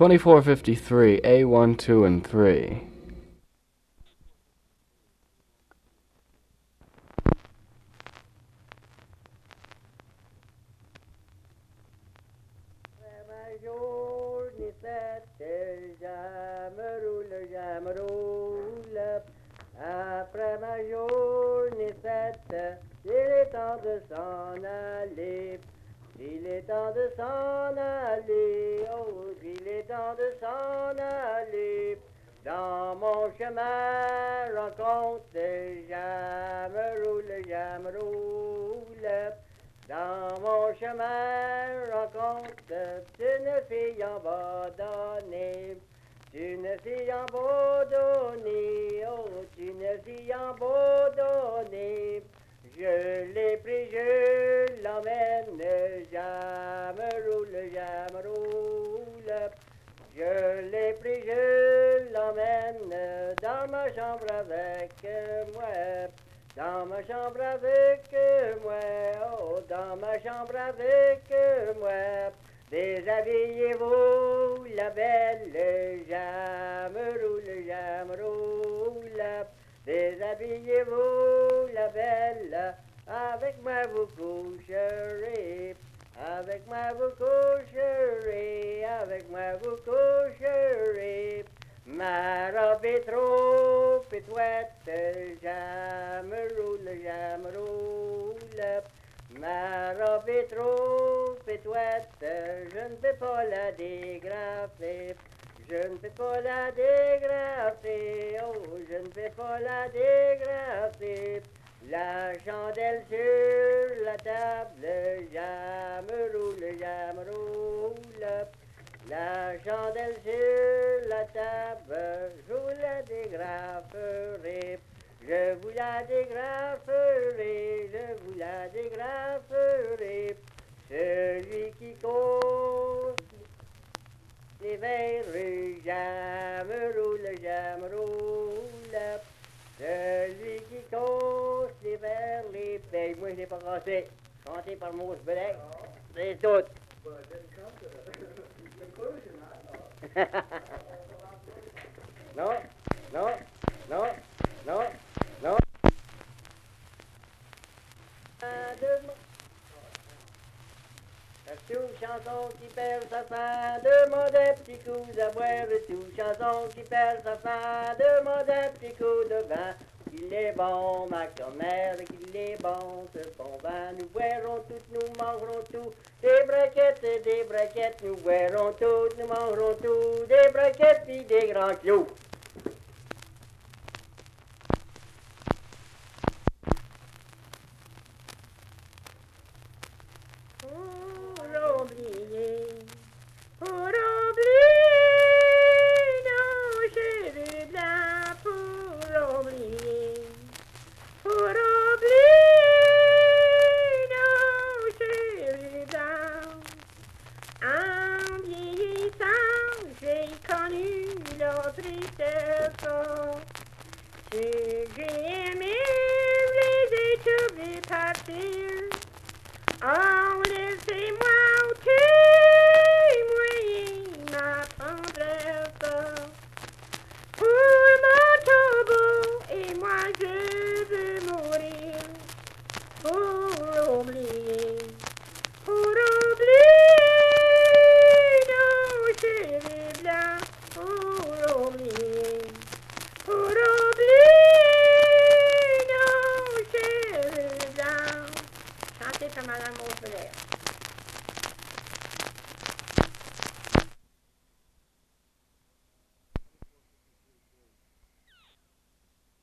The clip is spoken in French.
2453, A1, 2, and 3. Madame Aubert.